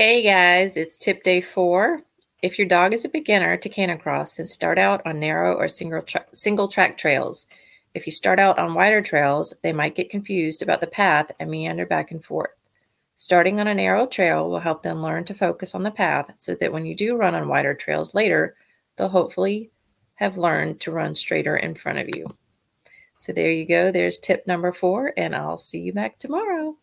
Hey guys, it's tip day 4. If your dog is a beginner to canicross, then start out on narrow or single track trails. If you start out on wider trails, they might get confused about the path and meander back and forth. Starting on a narrow trail will help them learn to focus on the path so that when you do run on wider trails later, they'll hopefully have learned to run straighter in front of you. So there you go. There's tip number 4, and I'll see you back tomorrow.